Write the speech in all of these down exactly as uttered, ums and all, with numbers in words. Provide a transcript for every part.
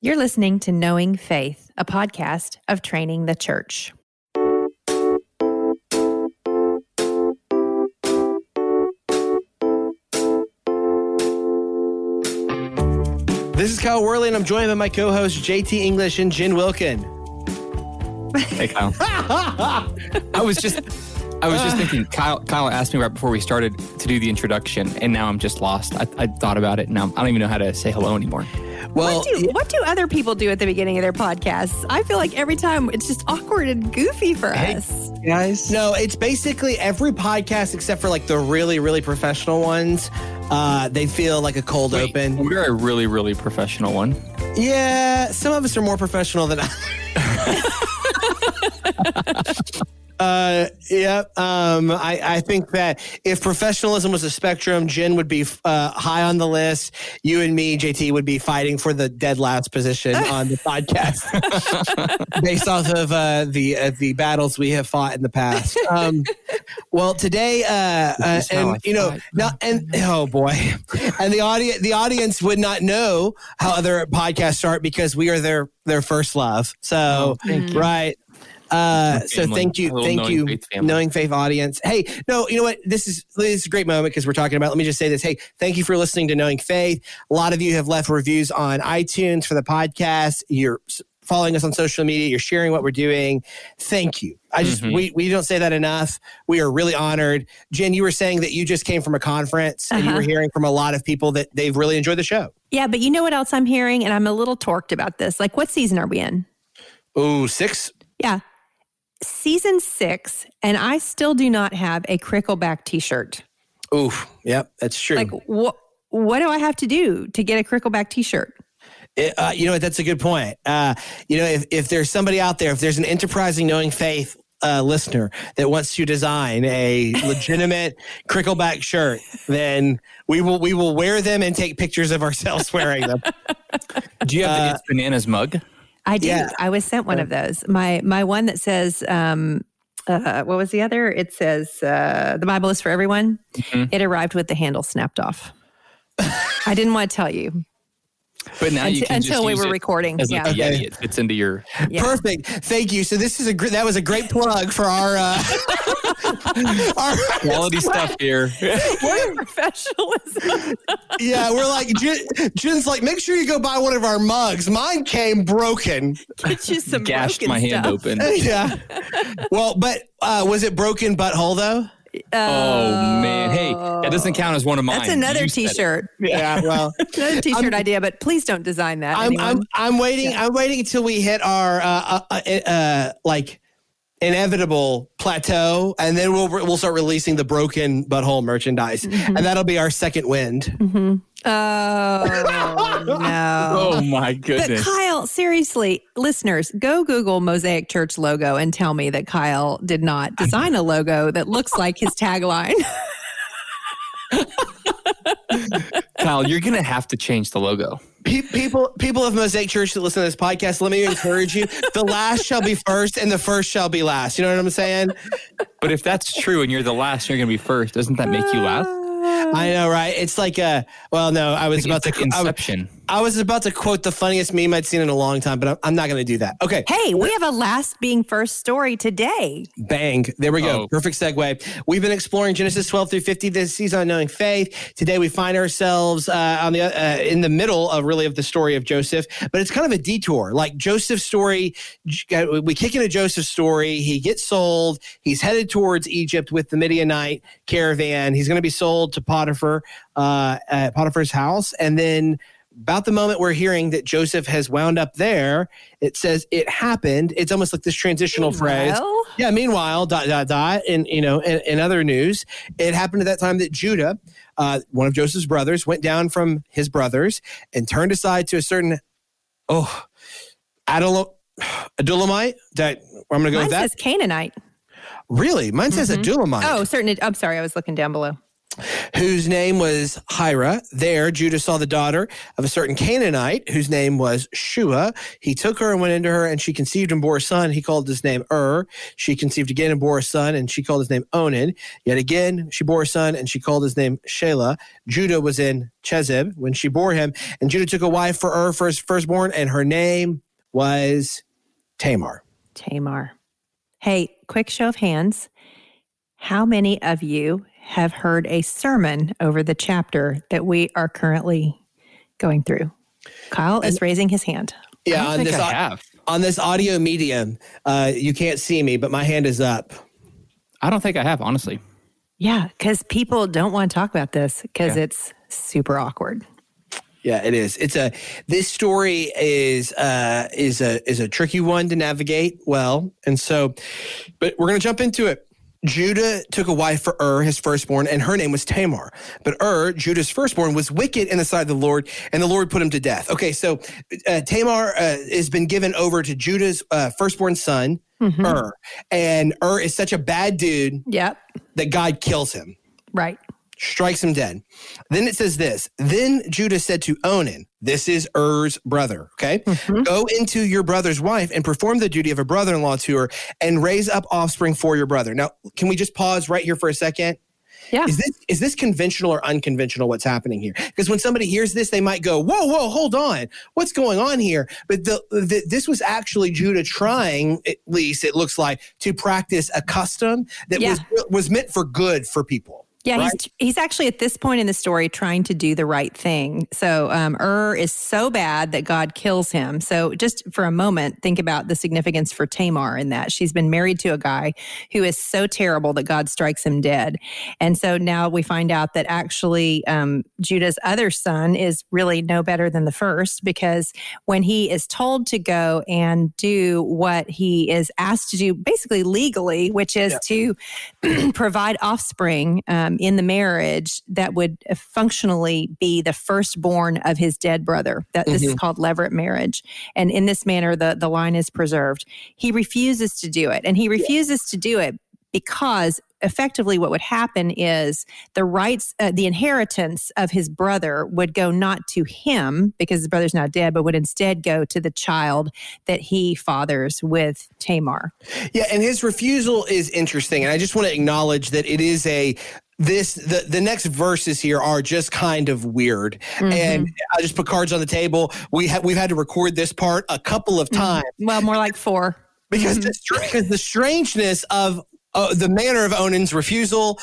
You're listening to Knowing Faith, a podcast of Training the Church. This is Kyle Worley, and I'm joined by my co-hosts J T English and Jen Wilkin. Hey, Kyle. I was just, I was just thinking. Kyle, Kyle asked me right before we started to do the introduction, and now I'm just lost. I, I thought about it, and now I don't even know how to say hello anymore. Well, what do, what do other people do at the beginning of their podcasts? I feel like every time it's just awkward and goofy for hey, us. Guys. No, it's basically every podcast except for like the really, really professional ones. Uh, they feel like a cold Wait, open. We're a really, really professional one. Yeah, some of us are more professional than others. Uh, yeah, um, I, I think that if professionalism was a spectrum, Jen would be uh, high on the list. You and me, J T, would be fighting for the dead last position on the podcast based off of uh, the uh, the battles we have fought in the past. Um, well, today, uh, uh, and you know, now, and oh boy, and the audience the audience would not know how other podcasts start because we are their their first love. So oh, right. Uh, so thank you, thank you, Knowing Faith, Knowing Faith audience. Hey, no, you know what? This is this is a great moment because we're talking about, let me just say this. Hey, thank you for listening to Knowing Faith. A lot of you have left reviews on iTunes for the podcast. You're following us on social media. You're sharing what we're doing. Thank you. I just, mm-hmm. we, we don't say that enough. We are really honored. Jen, you were saying that you just came from a conference uh-huh. and you were hearing from a lot of people that they've really enjoyed the show. Yeah, but you know what else I'm hearing? And I'm a little torqued about this. Like, what season are we in? Oh, six? Yeah. Season six, and I still do not have a Crickleback t-shirt. Oof, yep, that's true. Like, what what do I have to do to get a Crickleback t-shirt? It, uh, you know what, that's a good point. Uh, you know, if, if there's somebody out there, if there's an enterprising Knowing Faith uh, listener that wants to design a legitimate Crickleback shirt, then we will we will wear them and take pictures of ourselves wearing them. Do you have uh, the It's Bananas mug? I do. Yeah. I was sent one of those. My my one that says, um, uh, what was the other? It says, uh, the Bible is for everyone. Mm-hmm. It arrived with the handle snapped off. I didn't want to tell you. But now until, you can until just we use were it recording. As yeah, like, okay. It fits into your yeah. perfect. Thank you. So this is a gr- that was a great plug for our uh, our quality stuff here. We're professionalism. Yeah, we're like Jen, Jen's like, make sure you go buy one of our mugs. Mine came broken. Get you some gashed broken my stuff. Hand open. Yeah. Well, but uh, was it broken butthole though? Oh, oh man! Hey, that doesn't count as one of mine. That's another you T-shirt. Yeah, well, another T-shirt I'm, idea, but please don't design that. I'm, I'm, I'm waiting. Yeah. I'm waiting until we hit our uh, uh, uh, uh, like inevitable plateau, and then we'll we'll start releasing the broken butthole merchandise, mm-hmm. and that'll be our second wind. Mm-hmm. Oh, no. Oh, my goodness. But Kyle, seriously, listeners, go Google Mosaic Church logo and tell me that Kyle did not design a logo that looks like his tagline. Kyle, you're going to have to change the logo. People people of Mosaic Church that listen to this podcast, let me encourage you. The last shall be first and the first shall be last. You know what I'm saying? But if that's true and you're the last, you're going to be first. Doesn't that make you laugh? I know, right? It's like a well, no. I was about to like Inception. I, I was about to quote the funniest meme I'd seen in a long time, but I'm, I'm not going to do that. Okay. Hey, we have a last being first story today. Bang! There we go. Oh. Perfect segue. We've been exploring Genesis twelve through fifty this season on Knowing Faith. Today we find ourselves uh, on the uh, in the middle of really of the story of Joseph, but it's kind of a detour. Like Joseph's story, we kick into Joseph's story. He gets sold. He's headed towards Egypt with the Midianite caravan. He's going to be sold to Potiphar uh, at Potiphar's house. And then about the moment we're hearing that Joseph has wound up there, it says it happened. It's almost like this transitional meanwhile. phrase. Yeah. Meanwhile, dot, dot, dot. And, you know, in, in other news, it happened at that time that Judah, uh, one of Joseph's brothers, went down from his brothers and turned aside to a certain, oh, Adul- Adullamite. That, I'm going to go Mine with that. Mine says Canaanite. Really? Mine mm-hmm. says Adullamite. Oh, certain. I'm sorry. I was looking down below. whose name was Hira. There, Judah saw the daughter of a certain Canaanite, whose name was Shua. He took her and went into her, and she conceived and bore a son. He called his name Er. She conceived again and bore a son, and she called his name Onan. Yet again, she bore a son, and she called his name Shelah. Judah was in Chezeb when she bore him, and Judah took a wife for Er, for his firstborn, and her name was Tamar. Tamar. Hey, quick show of hands. How many of you have heard a sermon over the chapter that we are currently going through? Kyle is raising his hand. Yeah, on this, au- on this audio medium, uh, you can't see me, but my hand is up. I don't think I have, honestly. Yeah, because people don't want to talk about this because yeah. it's super awkward. Yeah, it is. It's a this story is uh, is a is a tricky one to navigate well, and so, but we're going to jump into it. Judah took a wife for Er, his firstborn, and her name was Tamar. But Er, Judah's firstborn, was wicked in the sight of the Lord, and the Lord put him to death. Okay, so uh, Tamar uh, has been given over to Judah's uh, firstborn son, mm-hmm. Er. And Er is such a bad dude yep. that God kills him. Right. Strikes him dead. Then it says this, then Judah said to Onan, this is Er's brother, okay? Mm-hmm. Go into your brother's wife and perform the duty of a brother-in-law to her and raise up offspring for your brother. Now, can we just pause right here for a second? Yeah. Is this is this conventional or unconventional what's happening here? Because when somebody hears this, they might go, whoa, whoa, hold on. What's going on here? But the, the, this was actually Judah trying, at least it looks like, to practice a custom that yeah. was was meant for good for people. Yeah, right? he's he's actually at this point in the story trying to do the right thing. So um, Er is so bad that God kills him. So just for a moment, think about the significance for Tamar in that. She's been married to a guy who is so terrible that God strikes him dead. And so now we find out that actually um, Judah's other son is really no better than the first, because when he is told to go and do what he is asked to do basically legally, which is yeah. to provide offspring um, in the marriage that would functionally be the firstborn of his dead brother. That This mm-hmm. is called leveret marriage. And in this manner, the, the line is preserved. He refuses to do it. And he refuses yeah. to do it because effectively what would happen is the rights, uh, the inheritance of his brother would go not to him because his brother's now dead, but would instead go to the child that he fathers with Tamar. Yeah, and his refusal is interesting. And I just want to acknowledge that it is a This the, the next verses here are just kind of weird, mm-hmm. and I just put cards on the table. We ha- we've had to record this part a couple of times. Well, more like four, because mm-hmm. the, the strangeness of uh, the manner of Onan's refusal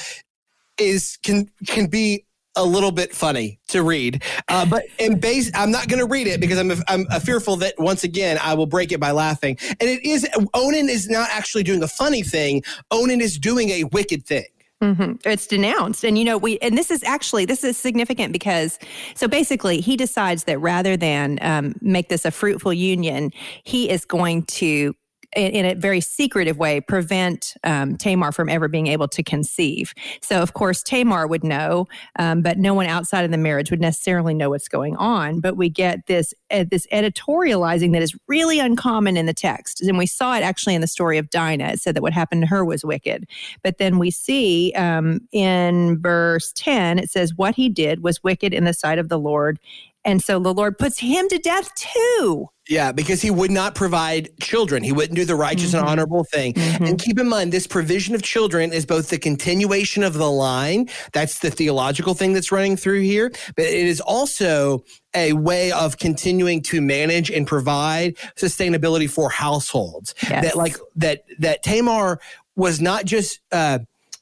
is can can be a little bit funny to read. Uh, but in base, I'm not going to read it because I'm a, I'm a fearful that once again I will break it by laughing. And it is Onan is not actually doing a funny thing. Onan is doing a wicked thing. Mm-hmm. It's denounced. And, you know, we, and this is actually, this is significant because, so basically he decides that rather than um, make this a fruitful union, he is going to, in, in a very secretive way, prevent um, Tamar from ever being able to conceive. So, of course, Tamar would know, um, but no one outside of the marriage would necessarily know what's going on. But we get this uh, this editorializing that is really uncommon in the text. And we saw it actually in the story of Dinah. It said that what happened to her was wicked. But then we see um, in verse ten, it says, what he did was wicked in the sight of the Lord. And so the Lord puts him to death too. Yeah, because he would not provide children. He wouldn't do the righteous mm-hmm. and honorable thing. Mm-hmm. And keep in mind, this provision of children is both the continuation of the line. That's the theological thing that's running through here. But it is also a way of continuing to manage and provide sustainability for households. Yes. That like that that Tamar was not just uh,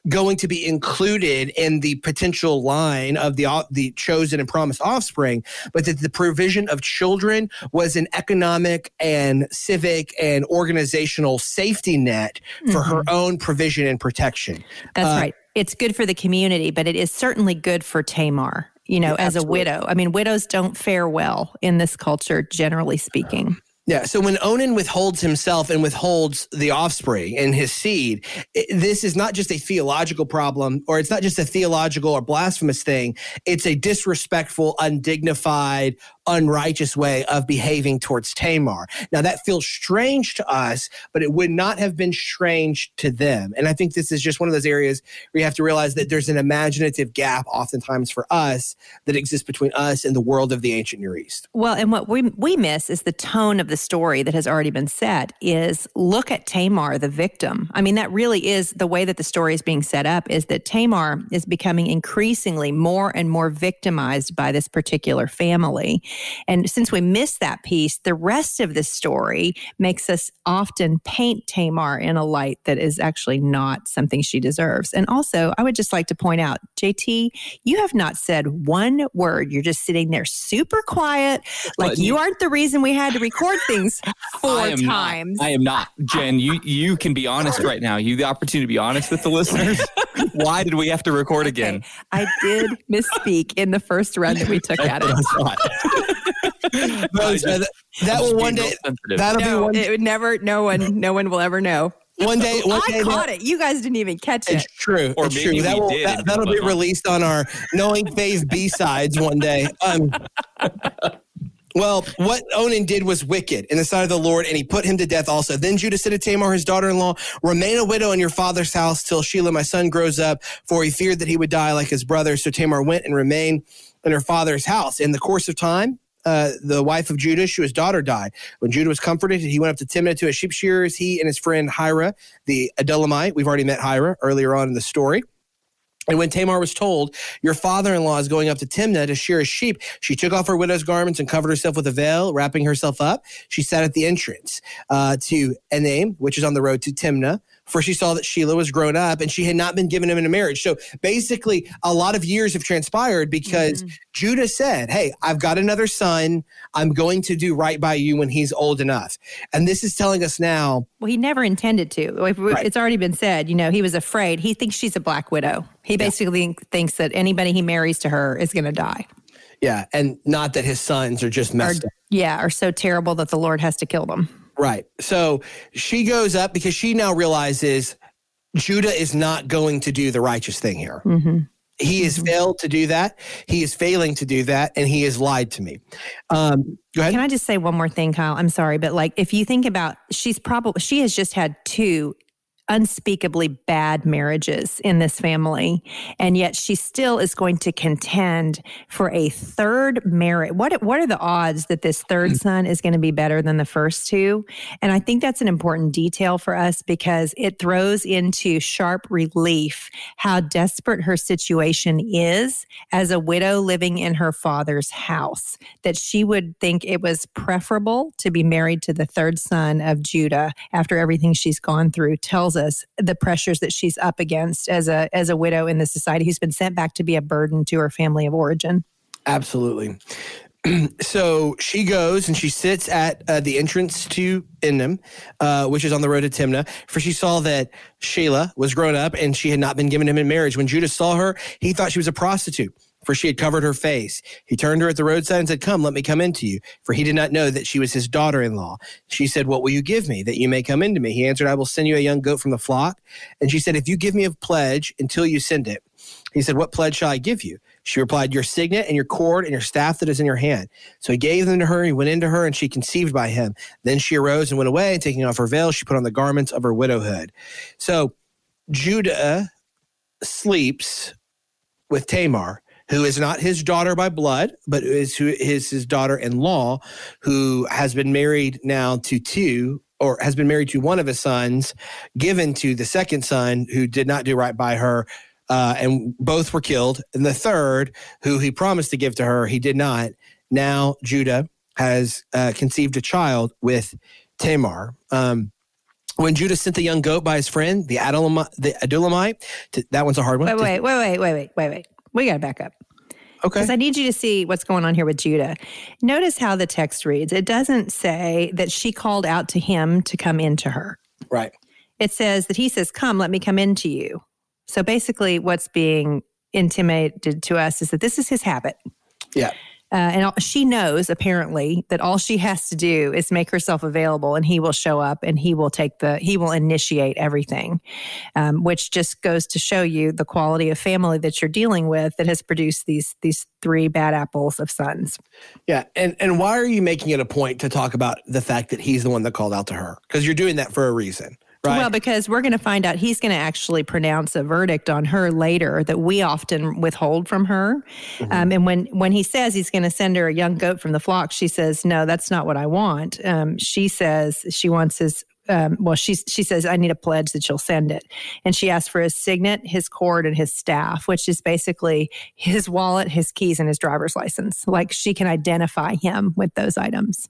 going to be included in the potential line of the the chosen and promised offspring, but that the provision of children was an economic and civic and organizational safety net for mm-hmm. her own provision and protection. That's uh, right. It's good for the community, but it is certainly good for Tamar, you know, yeah, as absolutely. a widow. I mean, widows don't fare well in this culture, generally speaking. Yeah, so when Onan withholds himself and withholds the offspring and his seed, it, this is not just a theological problem, or it's not just a theological or blasphemous thing. It's a disrespectful, undignified, unrighteous way of behaving towards Tamar. Now that feels strange to us, but it would not have been strange to them. And I think this is just one of those areas where you have to realize that there's an imaginative gap oftentimes for us that exists between us and the world of the ancient Near East. Well, and what we we miss is the tone of the story that has already been set is look at Tamar, the victim. I mean, that really is the way that the story is being set up, is that Tamar is becoming increasingly more and more victimized by this particular family. And since we miss that piece, the rest of the story makes us often paint Tamar in a light that is actually not something she deserves. And also, I would just like to point out, J T, you have not said one word. You're just sitting there super quiet. Like well, you aren't the reason we had to record things four I am times. Not, I am not. Jen, you, you can be honest right now. You have the opportunity to be honest with the listeners. Why did we have to record again? Okay. I did misspeak in the first run that we took out of it. Those, uh, that that will one day, that'll no, be one day. It would never, no one, no one will ever know. One day, one I day caught that, it. You guys didn't even catch it. It's true. Or it's maybe true. That will, did. That, that'll be released on our Knowing Faith B-sides one day. Um, well, what Onan did was wicked in the sight of the Lord, and he put him to death also. Then Judah said to Tamar, his daughter-in-law, remain a widow in your father's house till Shelah, my son, grows up, for he feared that he would die like his brother. So Tamar went and remained in her father's house. In the course of time, Uh, the wife of Judah, Shua's daughter, died. When Judah was comforted, he went up to Timnah to his sheep shearers, he and his friend Hira, the Adullamite. We've already met Hira earlier on in the story. And when Tamar was told, your father-in-law is going up to Timnah to shear his sheep, she took off her widow's garments and covered herself with a veil, wrapping herself up. She sat at the entrance uh, to Enaim, which is on the road to Timnah, for she saw that Shelah was grown up and she had not been given him in marriage. So basically, a lot of years have transpired because mm-hmm. Judah said, hey, I've got another son. I'm going to do right by you when he's old enough. And this is telling us now. Well, he never intended to. It's right. already been said, you know, he was afraid. He thinks she's a black widow. He basically yeah. thinks that anybody he marries to her is going to die. Yeah. And not that his sons are just messed are, up. Yeah. Are so terrible that the Lord has to kill them. Right. So she goes up because she now realizes Judah is not going to do the righteous thing here. Mm-hmm. He has failed to do that. He is failing to do that. And he has lied to me. Um, go ahead. Can I just say one more thing, Kyle? I'm sorry. But like, if you think about, she's probably, she has just had two unspeakably bad marriages in this family. And yet she still is going to contend for a third marriage. What, what are the odds that this third son is going to be better than the first two? And I think that's an important detail for us because it throws into sharp relief how desperate her situation is as a widow living in her father's house, that she would think it was preferable to be married to the third son of Judah after everything she's gone through tells us the pressures that she's up against as a as a widow in this society who's been sent back to be a burden to her family of origin. Absolutely. So she goes and she sits at uh, the entrance to Enaim, uh, which is on the road to Timnah, for she saw that Shelah was grown up and she had not been given him in marriage. When Judah saw her, he thought she was a prostitute, for she had covered her face. He turned her at the roadside and said, come, let me come into you. For he did not know that she was his daughter-in-law. She said, what will you give me that you may come into me? He answered, I will send you a young goat from the flock. And she said, if you give me a pledge until you send it. He said, what pledge shall I give you? She replied, your signet and your cord and your staff that is in your hand. So he gave them to her. He went into her and she conceived by him. Then she arose and went away, and taking off her veil, she put on the garments of her widowhood. So Judah sleeps with Tamar, who is not his daughter by blood, but is who is his daughter-in-law, who has been married now to two, or has been married to one of his sons, given to the second son, who did not do right by her, uh, and both were killed. And the third, who he promised to give to her, he did not. Now Judah has uh, conceived a child with Tamar. Um, When Judah sent the young goat by his friend, the Adullamite, the Adullamite to, that one's a hard one. Wait, wait, wait, wait, wait, wait, wait. We got to back up. Okay. Because I need you to see what's going on here with Judah. Notice how the text reads. It doesn't say that she called out to him to come into her. Right. It says that he says, come, let me come into you. So basically what's being intimated to us is that this is his habit. Yeah. Uh, and she knows, apparently, that all she has to do is make herself available, and he will show up, and he will take the, he will initiate everything, um, which just goes to show you the quality of family that you're dealing with that has produced these these three bad apples of sons. Yeah, and and why are you making it a point to talk about the fact that he's the one that called out to her? Because you're doing that for a reason. Right. Well, because we're going to find out he's going to actually pronounce a verdict on her later that we often withhold from her. Mm-hmm. Um, and when, when he says he's going to send her a young goat from the flock, she says, no, that's not what I want. Um, she says she wants his, um, well, she, she says, I need a pledge that you'll send it. And she asked for his signet, his cord, and his staff, which is basically his wallet, his keys, and his driver's license. Like, she can identify him with those items.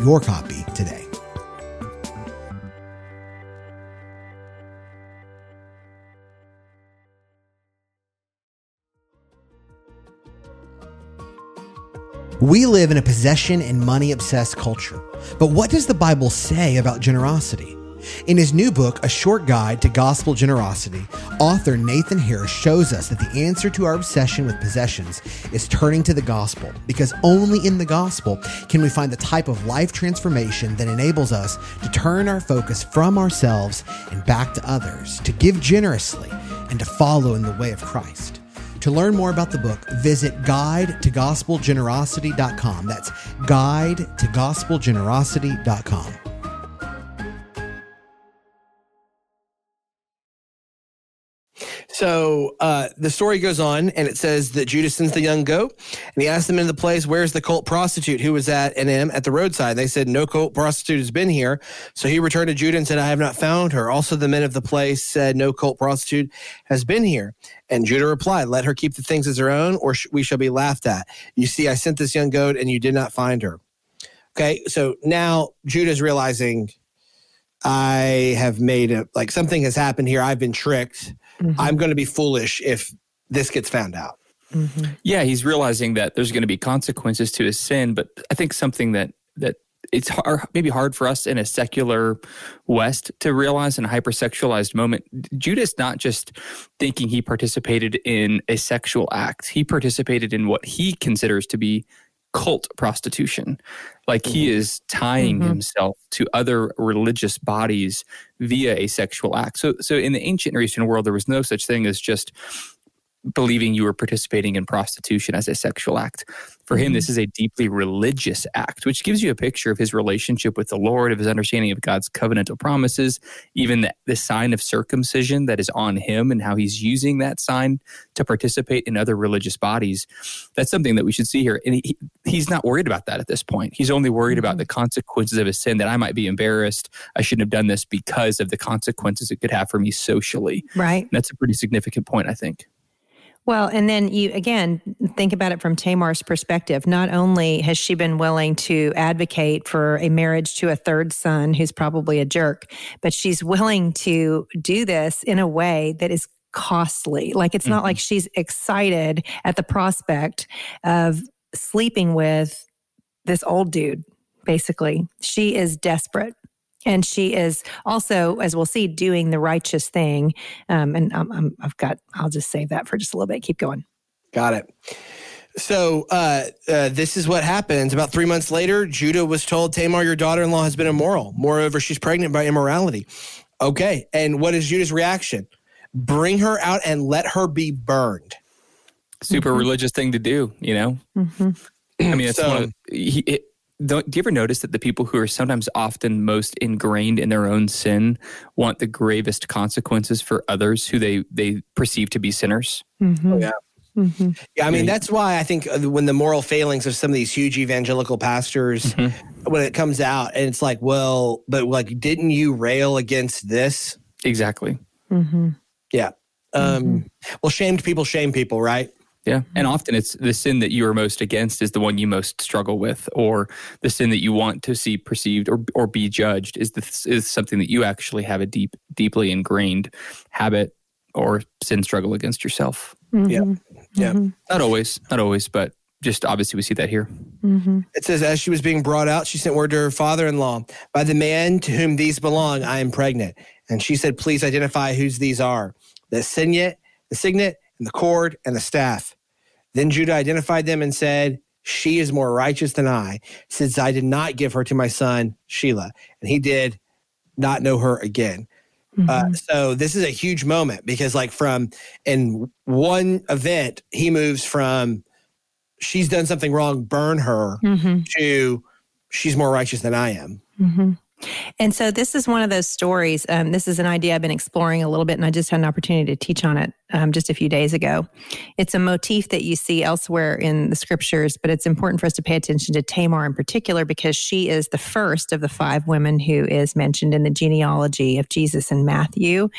your copy today. We live in a possession and money-obsessed culture, but what does the Bible say about generosity? In his new book, A Short Guide to Gospel Generosity, author Nathan Harris shows us that the answer to our obsession with possessions is turning to the gospel, because only in the gospel can we find the type of life transformation that enables us to turn our focus from ourselves and back to others, to give generously, and to follow in the way of Christ. To learn more about the book, visit guide to gospel generosity dot com. That's guide to gospel generosity dot com. So uh, the story goes on, and it says that Judah sends the young goat, and he asked them into the place, where's the cult prostitute who was at Enaim at the roadside? They said, no cult prostitute has been here. So he returned to Judah and said, I have not found her. Also, the men of the place said, no cult prostitute has been here. And Judah replied, let her keep the things as her own, or sh- we shall be laughed at. You see, I sent this young goat, and you did not find her. Okay, so now Judah's realizing, I have made a, like something has happened here. I've been tricked. Mm-hmm. I'm going to be foolish if this gets found out. Mm-hmm. Yeah, he's realizing that there's going to be consequences to his sin. But I think something that that it's hard, maybe hard for us in a secular West to realize in a hypersexualized moment, Judah's not just thinking he participated in a sexual act. He participated in what he considers to be cult prostitution. Like, mm-hmm. he is tying mm-hmm. himself to other religious bodies via a sexual act. So so in the ancient Near Eastern world, there was no such thing as just believing you were participating in prostitution as a sexual act. For him, mm-hmm. this is a deeply religious act, which gives you a picture of his relationship with the Lord, of his understanding of God's covenantal promises, even the, the sign of circumcision that is on him and how he's using that sign to participate in other religious bodies. That's something that we should see here. And he, he's not worried about that at this point. He's only worried mm-hmm. about the consequences of his sin, that I might be embarrassed. I shouldn't have done this because of the consequences it could have for me socially. Right. And that's a pretty significant point, I think. Well, and then you, again, think about it from Tamar's perspective. Not only has she been willing to advocate for a marriage to a third son who's probably a jerk, but she's willing to do this in a way that is costly. Like, it's mm-hmm. not like she's excited at the prospect of sleeping with this old dude, basically. She is desperate. And she is also, as we'll see, doing the righteous thing. Um, and I'm, I'm, I've got, I'll just save that for just a little bit. Keep going. Got it. So uh, uh, this is what happens. About three months later, Judah was told, Tamar, your daughter-in-law has been immoral. Moreover, she's pregnant by immorality. Okay. And what is Judah's reaction? Bring her out and let her be burned. Super mm-hmm. religious thing to do, you know? Mm-hmm. I mean, it's so, one of, he, it, Do you ever notice that the people who are sometimes often most ingrained in their own sin want the gravest consequences for others who they, they perceive to be sinners? Mm-hmm. Oh, yeah. Mm-hmm. Yeah, I mean, that's why I think when the moral failings of some of these huge evangelical pastors, mm-hmm. when it comes out and it's like, well, but like, didn't you rail against this? Exactly. Mm-hmm. Yeah. Um, mm-hmm. Well, shamed people shame people, right? Yeah. And often it's the sin that you are most against is the one you most struggle with, or the sin that you want to see perceived or or be judged is this is something that you actually have a deep, deeply ingrained habit or sin struggle against yourself. Mm-hmm. Yeah. Yeah. Mm-hmm. Not always, not always, but just obviously we see that here. Mm-hmm. It says, as she was being brought out, she sent word to her father-in-law, by the man to whom these belong, I am pregnant. And she said, please identify whose these are, the signet, the signet, and the cord, and the staff. Then Judah identified them and said, she is more righteous than I, since I did not give her to my son, Shelah. And he did not know her again. Mm-hmm. Uh, so this is a huge moment because like from in one event, he moves from she's done something wrong, burn her, mm-hmm. to she's more righteous than I am. Mm-hmm. And so this is one of those stories. Um, this is an idea I've been exploring a little bit, and I just had an opportunity to teach on it um, just a few days ago. It's a motif that you see elsewhere in the scriptures, but it's important for us to pay attention to Tamar in particular because she is the first of the five women who is mentioned in the genealogy of Jesus in Matthew.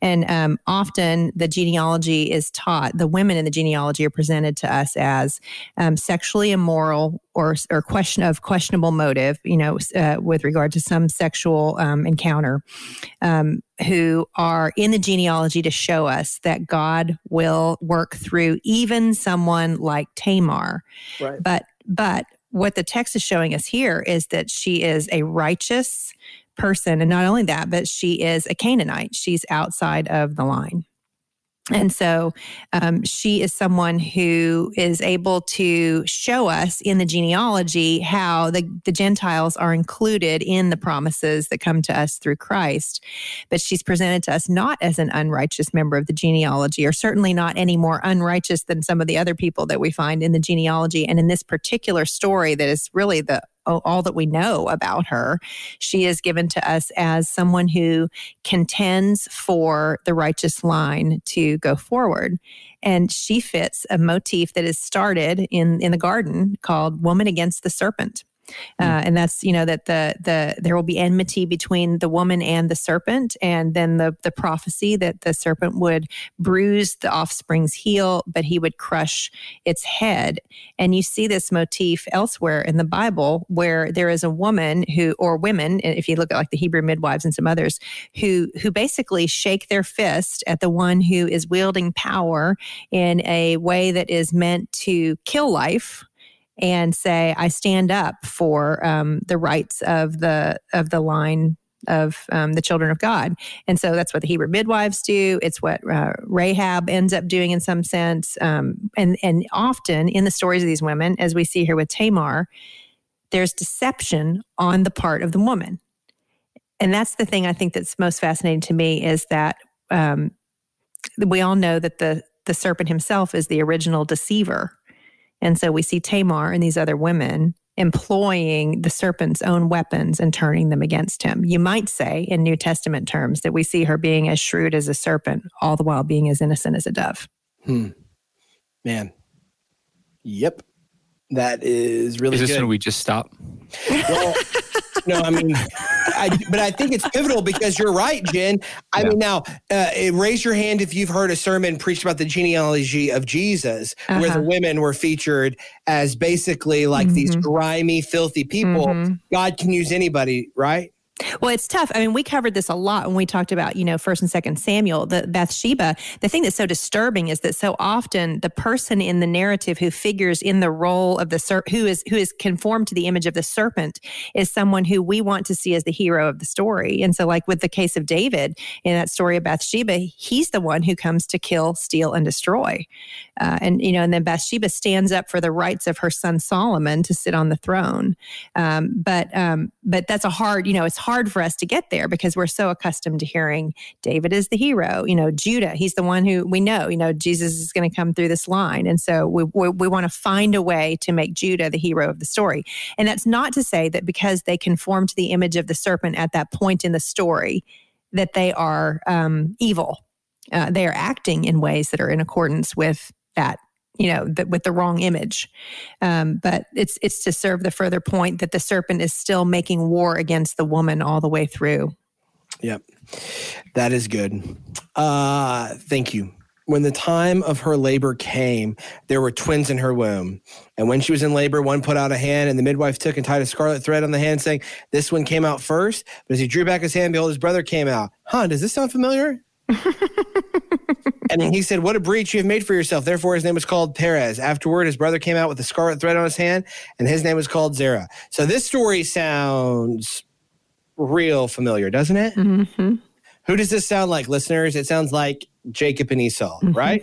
And um, often the genealogy is taught, the women in the genealogy are presented to us as um, sexually immoral or or question of questionable motive, you know, uh, with regard to some sexual um, encounter, um, who are in the genealogy to show us that God will work through even someone like Tamar. Right. But but what the text is showing us here is that she is a righteous person, and not only that, but she is a Canaanite. She's outside of the line. And so um, she is someone who is able to show us in the genealogy how the, the Gentiles are included in the promises that come to us through Christ. But she's presented to us not as an unrighteous member of the genealogy, or certainly not any more unrighteous than some of the other people that we find in the genealogy. And in this particular story that is really the all that we know about her, she is given to us as someone who contends for the righteous line to go forward. And she fits a motif that is started in, in the garden called Woman Against the Serpent. Uh, and that's, you know, that the the there will be enmity between the woman and the serpent, and then the the prophecy that the serpent would bruise the offspring's heel, but he would crush its head. And you see this motif elsewhere in the Bible where there is a woman who, or women, if you look at like the Hebrew midwives and some others, who who basically shake their fist at the one who is wielding power in a way that is meant to kill life, and say, I stand up for um, the rights of the of the line of um, the children of God. And so that's what the Hebrew midwives do. It's what uh, Rahab ends up doing in some sense. Um, and, and often in the stories of these women, as we see here with Tamar, there's deception on the part of the woman. And that's the thing I think that's most fascinating to me is that um, we all know that the the serpent himself is the original deceiver. And so we see Tamar and these other women employing the serpent's own weapons and turning them against him. You might say in New Testament terms that we see her being as shrewd as a serpent, all the while being as innocent as a dove. Hmm. Man. Yep. That is really good. Is this good when we just stop? Well, no, I mean, I, but I think it's pivotal because you're right, Jen. I yeah. mean, now, uh, raise your hand if you've heard a sermon preached about the genealogy of Jesus, uh-huh. where the women were featured as basically like mm-hmm. these grimy, filthy people. Mm-hmm. God can use anybody, right? Well, it's tough. I mean, we covered this a lot when we talked about, you know, First and Second Samuel, the Bathsheba. The thing that's so disturbing is that so often the person in the narrative who figures in the role of the serpent, who is who is conformed to the image of the serpent, is someone who we want to see as the hero of the story. And so, like with the case of David in that story of Bathsheba, he's the one who comes to kill, steal, and destroy. Uh, and you know, and then Bathsheba stands up for the rights of her son Solomon to sit on the throne. Um, but um, but that's a hard, you know, it's hard. hard for us to get there because we're so accustomed to hearing David is the hero, you know, Judah, he's the one who we know, you know, Jesus is going to come through this line. And so we we, we want to find a way to make Judah the hero of the story. And that's not to say that because they conform to the image of the serpent at that point in the story, that they are um, evil. Uh, they are acting in ways that are in accordance with that, you know, the, with the wrong image. Um, but it's it's to serve the further point that the serpent is still making war against the woman all the way through. Yep. That is good. Uh, thank you. When the time of her labor came, there were twins in her womb. And when she was in labor, one put out a hand, and the midwife took and tied a scarlet thread on the hand, saying, this one came out first. But as he drew back his hand, behold, his brother came out. Huh, does this sound familiar? And he said, what a breach you have made for yourself. Therefore, his name was called Perez. Afterward, his brother came out with a scarlet thread on his hand, and his name was called Zerah. So this story sounds real familiar, doesn't it? Mm-hmm. Who does this sound like, listeners? It sounds like Jacob and Esau, mm-hmm. right?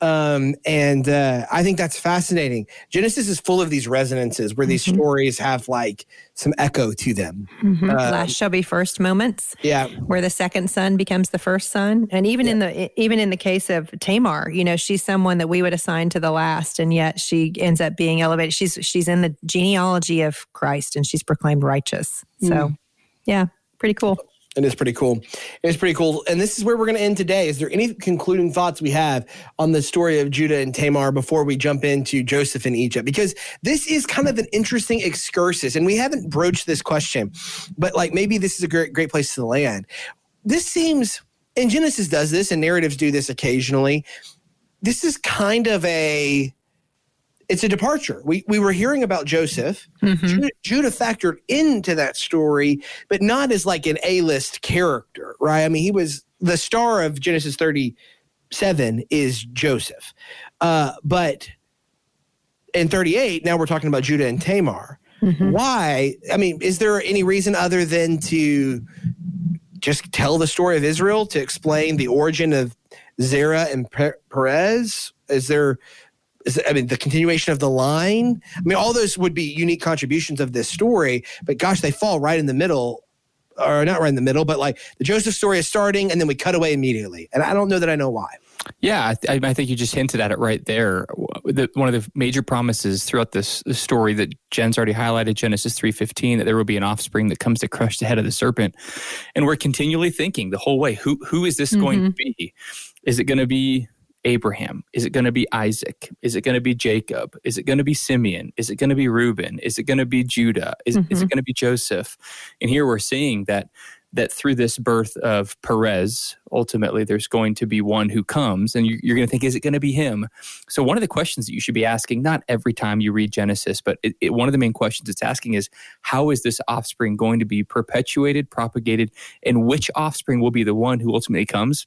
Um, and uh, I think that's fascinating. Genesis is full of these resonances where mm-hmm. these stories have like some echo to them. Mm-hmm. uh, Last shall be first moments. Yeah, where the second son becomes the first son, and even yeah. in the even in the case of Tamar, you know, she's someone that we would assign to the last, and yet she ends up being elevated. She's she's in the genealogy of Christ, and she's proclaimed righteous. So, mm-hmm. yeah, pretty cool. It is pretty cool. It's pretty cool. And this is where we're going to end today. Is there any concluding thoughts we have on the story of Judah and Tamar before we jump into Joseph in Egypt? Because this is kind of an interesting excursus, and we haven't broached this question, but like maybe this is a great, great place to land. This seems, and Genesis does this, and narratives do this occasionally. This is kind of a, it's a departure. We we were hearing about Joseph. Mm-hmm. Judah, Judah factored into that story, but not as like an A-list character, right? I mean, he was the star of Genesis thirty-seven is Joseph. Uh, but in thirty-eight, now we're talking about Judah and Tamar. Mm-hmm. Why? I mean, is there any reason other than to just tell the story of Israel, to explain the origin of Zerah and Perez? Is there... I mean, the continuation of the line. I mean, all those would be unique contributions of this story, but gosh, they fall right in the middle, or not right in the middle, but like the Joseph story is starting and then we cut away immediately. And I don't know that I know why. Yeah, I, th- I think you just hinted at it right there. The, one of the major promises throughout this, this story that Jen's already highlighted, Genesis three fifteen, that there will be an offspring that comes to crush the head of the serpent. And we're continually thinking the whole way, who who is this mm-hmm. going to be? Is it going to be Abraham? Is it going to be Isaac? Is it going to be Jacob? Is it going to be Simeon? Is it going to be Reuben? Is it going to be Judah? Is, mm-hmm. is it going to be Joseph? And here we're seeing that that through this birth of Perez, ultimately there's going to be one who comes, and you're, you're going to think, is it going to be him? So one of the questions that you should be asking, not every time you read Genesis, but it, it, one of the main questions it's asking is, how is this offspring going to be perpetuated, propagated, and which offspring will be the one who ultimately comes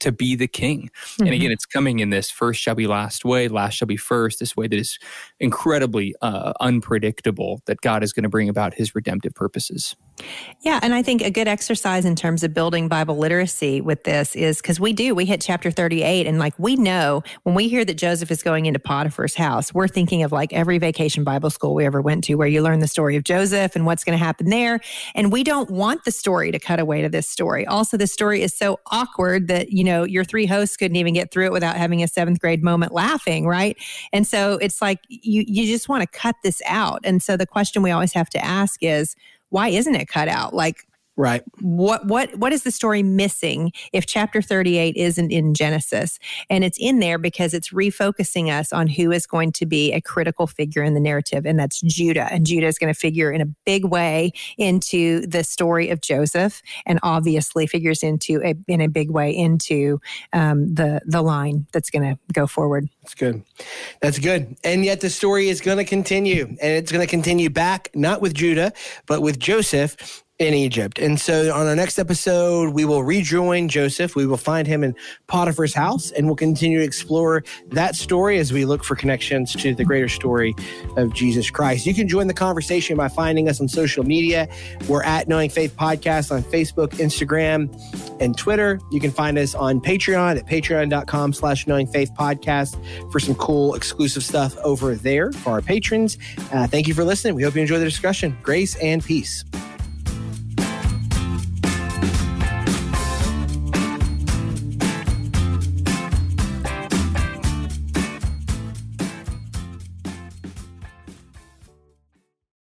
to be the king? And again, mm-hmm. it's coming in this first shall be last way, last shall be first, this way that is incredibly uh, unpredictable, that God is going to bring about his redemptive purposes. Yeah, and I think a good exercise in terms of building Bible literacy with this is, because we do, we hit chapter thirty-eight, and like we know, when we hear that Joseph is going into Potiphar's house, we're thinking of like every vacation Bible school we ever went to where you learn the story of Joseph and what's going to happen there. And we don't want the story to cut away to this story. Also, this story is so awkward that, you know, your three hosts couldn't even get through it without having a seventh grade moment laughing, right? And so it's like, you you just want to cut this out. And so the question we always have to ask is, why isn't it cut out? Like, right. What what what is the story missing if chapter thirty-eight isn't in Genesis? And it's in there because it's refocusing us on who is going to be a critical figure in the narrative, and that's Judah. And Judah is going to figure in a big way into the story of Joseph, and obviously figures into a, in a big way into um, the the line that's going to go forward. That's good. That's good. And yet the story is going to continue, and it's going to continue back not with Judah, but with Joseph in Egypt. And so on our next episode, we will rejoin Joseph. We will find him in Potiphar's house, and we'll continue to explore that story as we look for connections to the greater story of Jesus Christ. You can join the conversation by finding us on social media. We're at Knowing Faith Podcast on Facebook, Instagram, and Twitter. You can find us on Patreon at patreon.com slash Knowing Faith Podcast for some cool exclusive stuff over there for our patrons. Uh, thank you for listening. We hope you enjoy the discussion. Grace and peace.